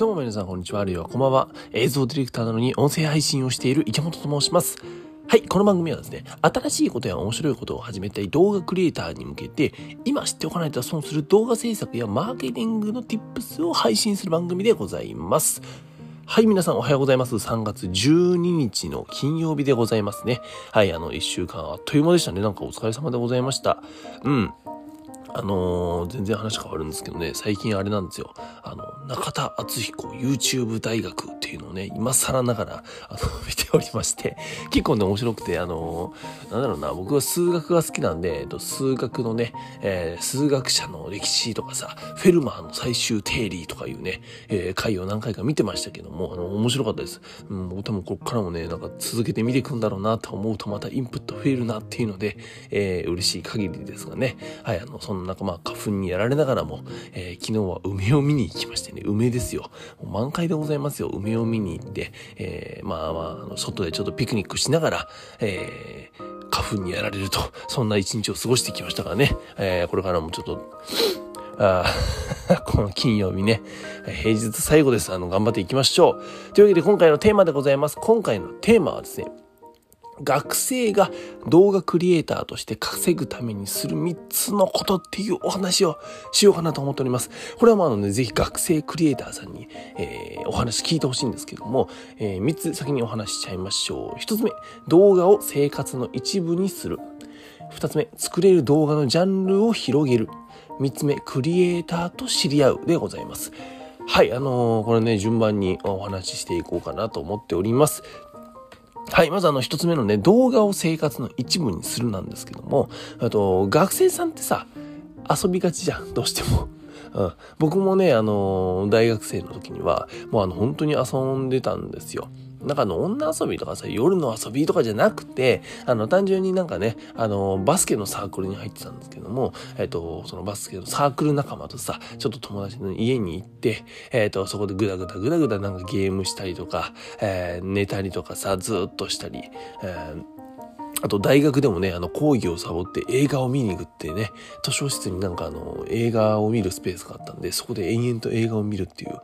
どうも皆さんこんにちは、あるいはこんばんは。映像ディレクターなのに音声配信をしている池本と申します。はい、この番組はですね、新しいことや面白いことを始めたい動画クリエイターに向けて、今知っておかないと損する動画制作やマーケティングの Tips を配信する番組でございます。はい、皆さんおはようございます。3月12日の金曜日でございますね。はい、1週間あっという間でしたね。なんかお疲れ様でございました。うん。全然話変わるんですけどね、最近あれなんですよ。中田敦彦 YouTube 大学っていうのをね、今更ながら、見ておりまして、結構ね、面白くて、なんだろうな、僕は数学が好きなんで、数学のね、数学者の歴史とかさ、フェルマーの最終定理とかいうね、回を何回か見てましたけども、面白かったです。うん、僕多分こっからもね、なんか続けて見ていくんだろうなと思うと、またインプット増えるなっていうので、嬉しい限りですがね、はい、そのなんかまあ花粉にやられながらも、昨日は梅を見に行きましてね、梅ですよ。満開でございますよ。梅を見に行って、外でちょっとピクニックしながら、花粉にやられると、そんな一日を過ごしてきましたからね。これからもちょっと、この金曜日ね、平日最後です。頑張っていきましょう。というわけで今回のテーマでございます。今回のテーマはですね、学生が動画クリエイターとして稼ぐためにする3つのことっていうお話をしようかなと思っております。これはぜひ学生クリエイターさんに、お話聞いてほしいんですけども、3つ先にお話しちゃいましょう。1つ目、動画を生活の一部にする。2つ目、作れる動画のジャンルを広げる。3つ目、クリエイターと知り合うでございます。はい、これね、順番にお話ししていこうかなと思っております。はい。まず一つ目のね、動画を生活の一部にするなんですけども、学生さんってさ、遊びがちじゃん。どうしても。うん、僕もね、大学生の時には、もう本当に遊んでたんですよ。なんか女遊びとかさ、夜の遊びとかじゃなくて、単純になんかね、バスケのサークルに入ってたんですけども、そのバスケのサークル仲間とさ、ちょっと友達の家に行って、そこでぐだぐだなんかゲームしたりとか、寝たりとかさ、ずっとしたり、あと大学でもね、講義をサボって映画を見に行くってね、図書室になんか映画を見るスペースがあったんで、そこで延々と映画を見るっていう、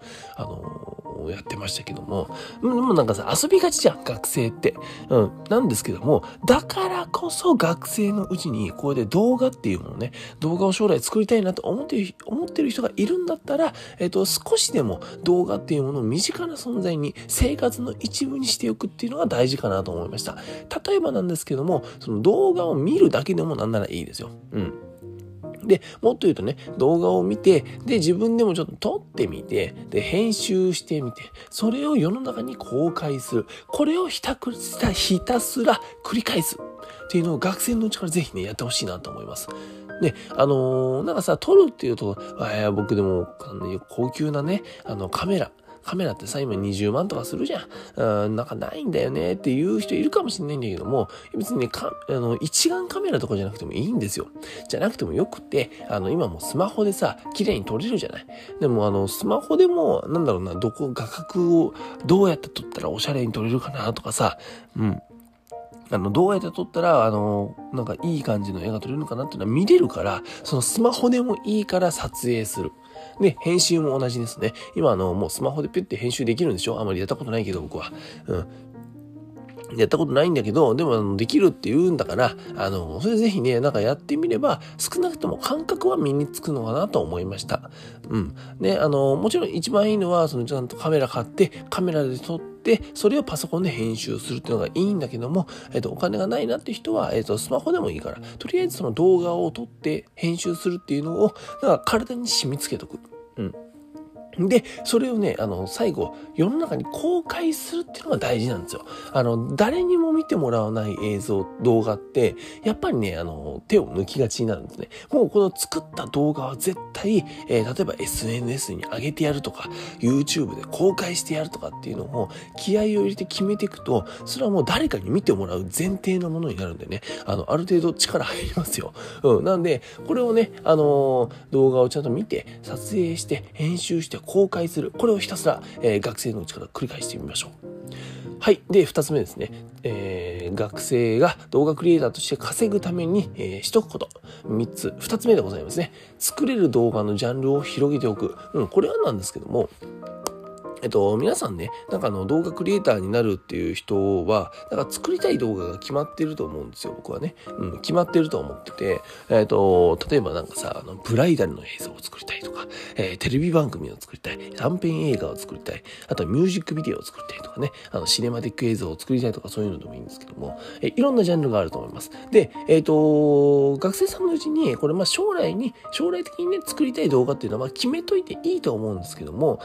やってましたけども、でもなんかさ、遊びがちじゃん、学生って。うん。なんですけども、だからこそ学生のうちに、これで動画っていうものね、動画を将来作りたいなと思ってる人がいるんだったら、少しでも動画っていうものを身近な存在に、生活の一部にしておくっていうのが大事かなと思いました。例えばなんですけども、その動画を見るだけでもなんならいいですよ。うん。で、もっと言うとね、動画を見て、で、自分でもちょっと撮ってみて、で、編集してみて、それを世の中に公開する。これをひたすら繰り返す。っていうのを学生のうちからぜひね、やってほしいなと思います。で、なんかさ、撮るっていうと、僕でも、高級なね、カメラってさ、今20万とかするじゃん。なんかないんだよねっていう人いるかもしれないんだけども、別にね、一眼カメラとかじゃなくてもいいんですよ。じゃなくてもよくて、今もうスマホでさ、綺麗に撮れるじゃない。でもスマホでも、なんだろうな、画角をどうやって撮ったらおしゃれに撮れるかなとかさ、うん。どうやって撮ったら、なんかいい感じの絵が撮れるのかなっていうのは見れるから、そのスマホでもいいから撮影する。で、編集も同じですね。今もうスマホでピュッて編集できるんでしょ？あまりやったことないけど、僕は。うん。やったことないんだけど、でもできるって言うんだから、それぜひね、なんかやってみれば、少なくとも感覚は身につくのかなと思いました。うん。で、もちろん一番いいのは、ちゃんとカメラ買って、カメラで撮って、で、それをパソコンで編集するっていうのがいいんだけども、お金がないなって人は、スマホでもいいから、とりあえずその動画を撮って編集するっていうのを、なんか体に染み付けとく。うん。で、それをね、最後、世の中に公開するっていうのが大事なんですよ。誰にも見てもらわない映像、動画って、やっぱりね、手を抜きがちになるんですね。もうこの作った動画は絶対、例えば SNS に上げてやるとか YouTube で公開してやるとかっていうのを気合を入れて決めていくと、それはもう誰かに見てもらう前提のものになるんでね、ある程度力入りますよ。うん。なんでこれをね、動画をちゃんと見て撮影して編集して公開する、これをひたすら、学生のうちから繰り返してみましょう。はい。で、二つ目ですね。学生が動画クリエイターとして稼ぐために、しとくこと。二つ目でございますね。作れる動画のジャンルを広げておく。うん、これはなんですけども、皆さんね、なんか動画クリエイターになるっていう人は、なんか作りたい動画が決まってると思うんですよ、僕はね。決まってると思ってて、例えばなんかさ、ブライダルの映像を作りたいとか、テレビ番組を作りたい、短編映画を作りたい、あとはミュージックビデオを作りたいとかね、シネマティック映像を作りたいとかそういうのでもいいんですけども、いろんなジャンルがあると思います。で、学生さんのうちに、これまあ将来的にね、作りたい動画っていうのは決めといていいと思うんですけども、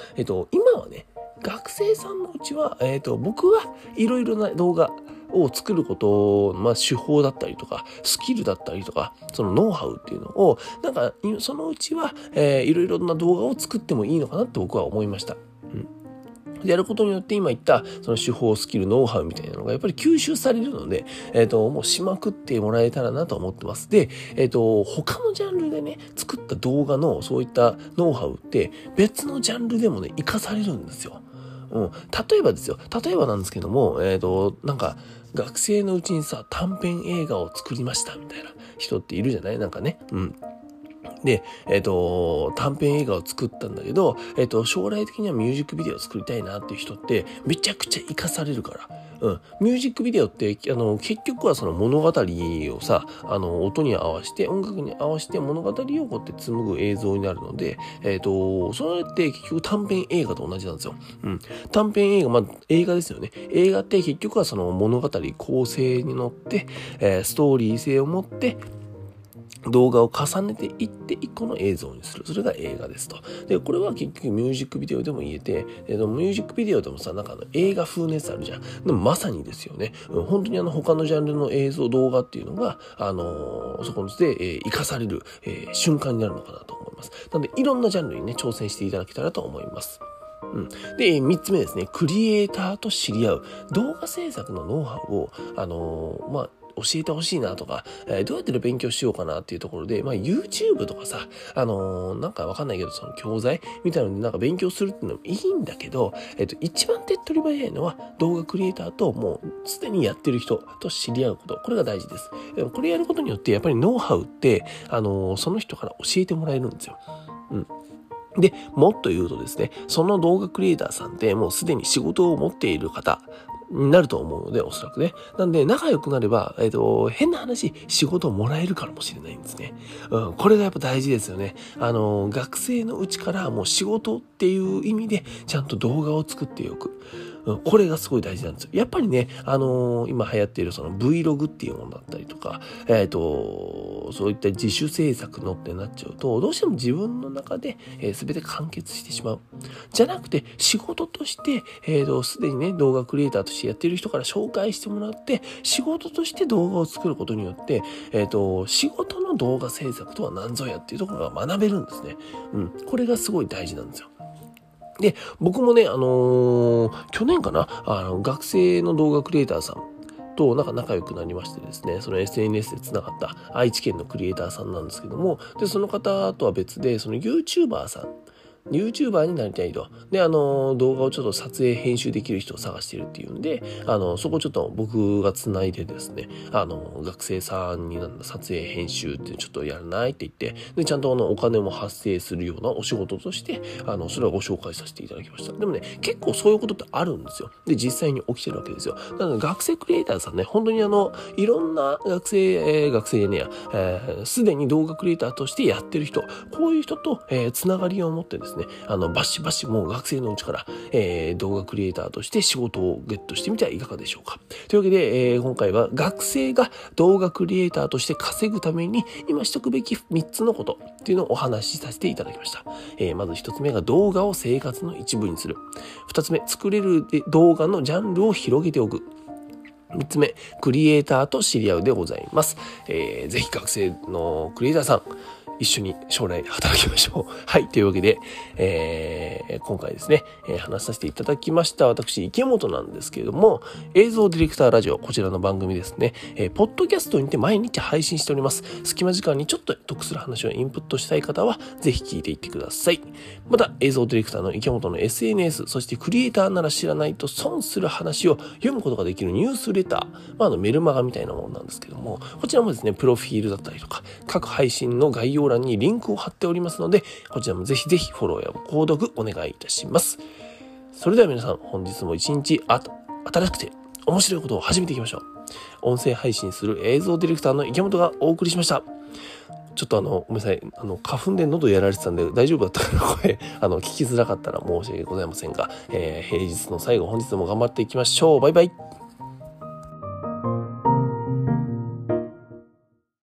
今はね、学生さんのうちは、僕はいろいろな動画を作ることの、手法だったりとか、スキルだったりとか、そのノウハウっていうのを、なんか、そのうちは、いろいろな動画を作ってもいいのかなって僕は思いました。やることによって今言ったその手法、スキル、ノウハウみたいなのがやっぱり吸収されるので、もうしまくってもらえたらなと思ってます。で、他のジャンルでね、作った動画のそういったノウハウって別のジャンルでもね、活かされるんですよ。例えばですよ。例えばなんですけども、なんか学生のうちにさ、短編映画を作りましたみたいな人っているじゃない？なんかね。で、短編映画を作ったんだけど、将来的にはミュージックビデオを作りたいなっていう人って、めちゃくちゃ活かされるから。ミュージックビデオって、結局はその物語をさ、音に合わせて、音楽に合わせて物語をこうやって紡ぐ映像になるので、それって結局短編映画と同じなんですよ。短編映画、映画ですよね。映画って結局はその物語構成に乗って、ストーリー性を持って、動画を重ねていって一個の映像にする。それが映画ですと。で、これは結局ミュージックビデオでも言えて、ミュージックビデオでもさ、なんか映画風のやつあるじゃん。でもまさにですよね。本当に他のジャンルの映像、動画っていうのが、そこで、活かされる、瞬間になるのかなと思います。なので、いろんなジャンルにね、挑戦していただけたらと思います。で、3つ目ですね。クリエイターと知り合う。動画制作のノウハウを、教えてほしいなとか、どうやって勉強しようかなっていうところで、YouTube とかさ、なんかわかんないけど、その教材みたいなのでなんか勉強するっていうのもいいんだけど、一番手っ取り早いのは動画クリエイターともうすでにやってる人と知り合うこと。これが大事です。これやることによってやっぱりノウハウって、その人から教えてもらえるんですよ。で、もっと言うとですね、その動画クリエイターさんってもうすでに仕事を持っている方、になると思うので、おそらくね。なんで、仲良くなれば、変な話、仕事をもらえるかもしれないんですね。これがやっぱ大事ですよね。学生のうちからもう仕事っていう意味で、ちゃんと動画を作っておく。これがすごい大事なんですよ。やっぱりね、今流行っているその Vlog っていうものだったりとか、そういった自主制作のってなっちゃうと、どうしても自分の中で、全て完結してしまう。じゃなくて、仕事として、すでにね、動画クリエイターとしてやっている人から紹介してもらって、仕事として動画を作ることによって、仕事の動画制作とは何ぞやっていうところが学べるんですね。これがすごい大事なんですよ。で、僕もね、去年かな、学生の動画クリエイターさんと仲良くなりましてですね、その SNS で繋がった愛知県のクリエイターさんなんですけども、で、その方とは別で、その YouTuber さん、YouTuber になりたいと。で、動画をちょっと撮影、編集できる人を探してるっていうんで、そこちょっと僕が繋いでですね、学生さんに撮影、編集ってちょっとやらないって言って、で、ちゃんとお金も発生するようなお仕事として、それはご紹介させていただきました。でもね、結構そういうことってあるんですよ。で、実際に起きてるわけですよ。なので、学生クリエイターさんね、本当にいろんなすでに動画クリエイターとしてやってる人、こういう人と、つながりを持ってですね、バシバシもう学生のうちから、動画クリエイターとして仕事をゲットしてみてはいかがでしょうか。というわけで、今回は学生が動画クリエイターとして稼ぐために今しとくべき3つのことっていうのをお話しさせていただきました。まず1つ目が動画を生活の一部にする。2つ目、作れる動画のジャンルを広げておく。3つ目、クリエイターと知り合うでございます。ぜひ学生のクリエイターさん、一緒に将来働きましょう。はい。というわけで、今回ですね、話させていただきました。私、池本なんですけれども、映像ディレクターラジオ、こちらの番組ですね、ポッドキャストにて毎日配信しております。隙間時間にちょっと得する話をインプットしたい方は、ぜひ聞いていってください。また、映像ディレクターの池本の SNS、そしてクリエイターなら知らないと損する話を読むことができるニュースレター、メルマガみたいなものなんですけども、こちらもですね、プロフィールだったりとか、各配信の概要欄にリンクを貼っておりますので、こちらもぜひぜひフォローや購読お願いいたします。それでは皆さん、本日も一日新しくて面白いことを始めていきましょう。音声配信する映像ディレクターの池本がお送りしました。ちょっとごめんなさい、花粉で喉やられてたんで大丈夫だったかな、声聞きづらかったら申し訳ございませんが、平日の最後、本日も頑張っていきましょう。バイバイ。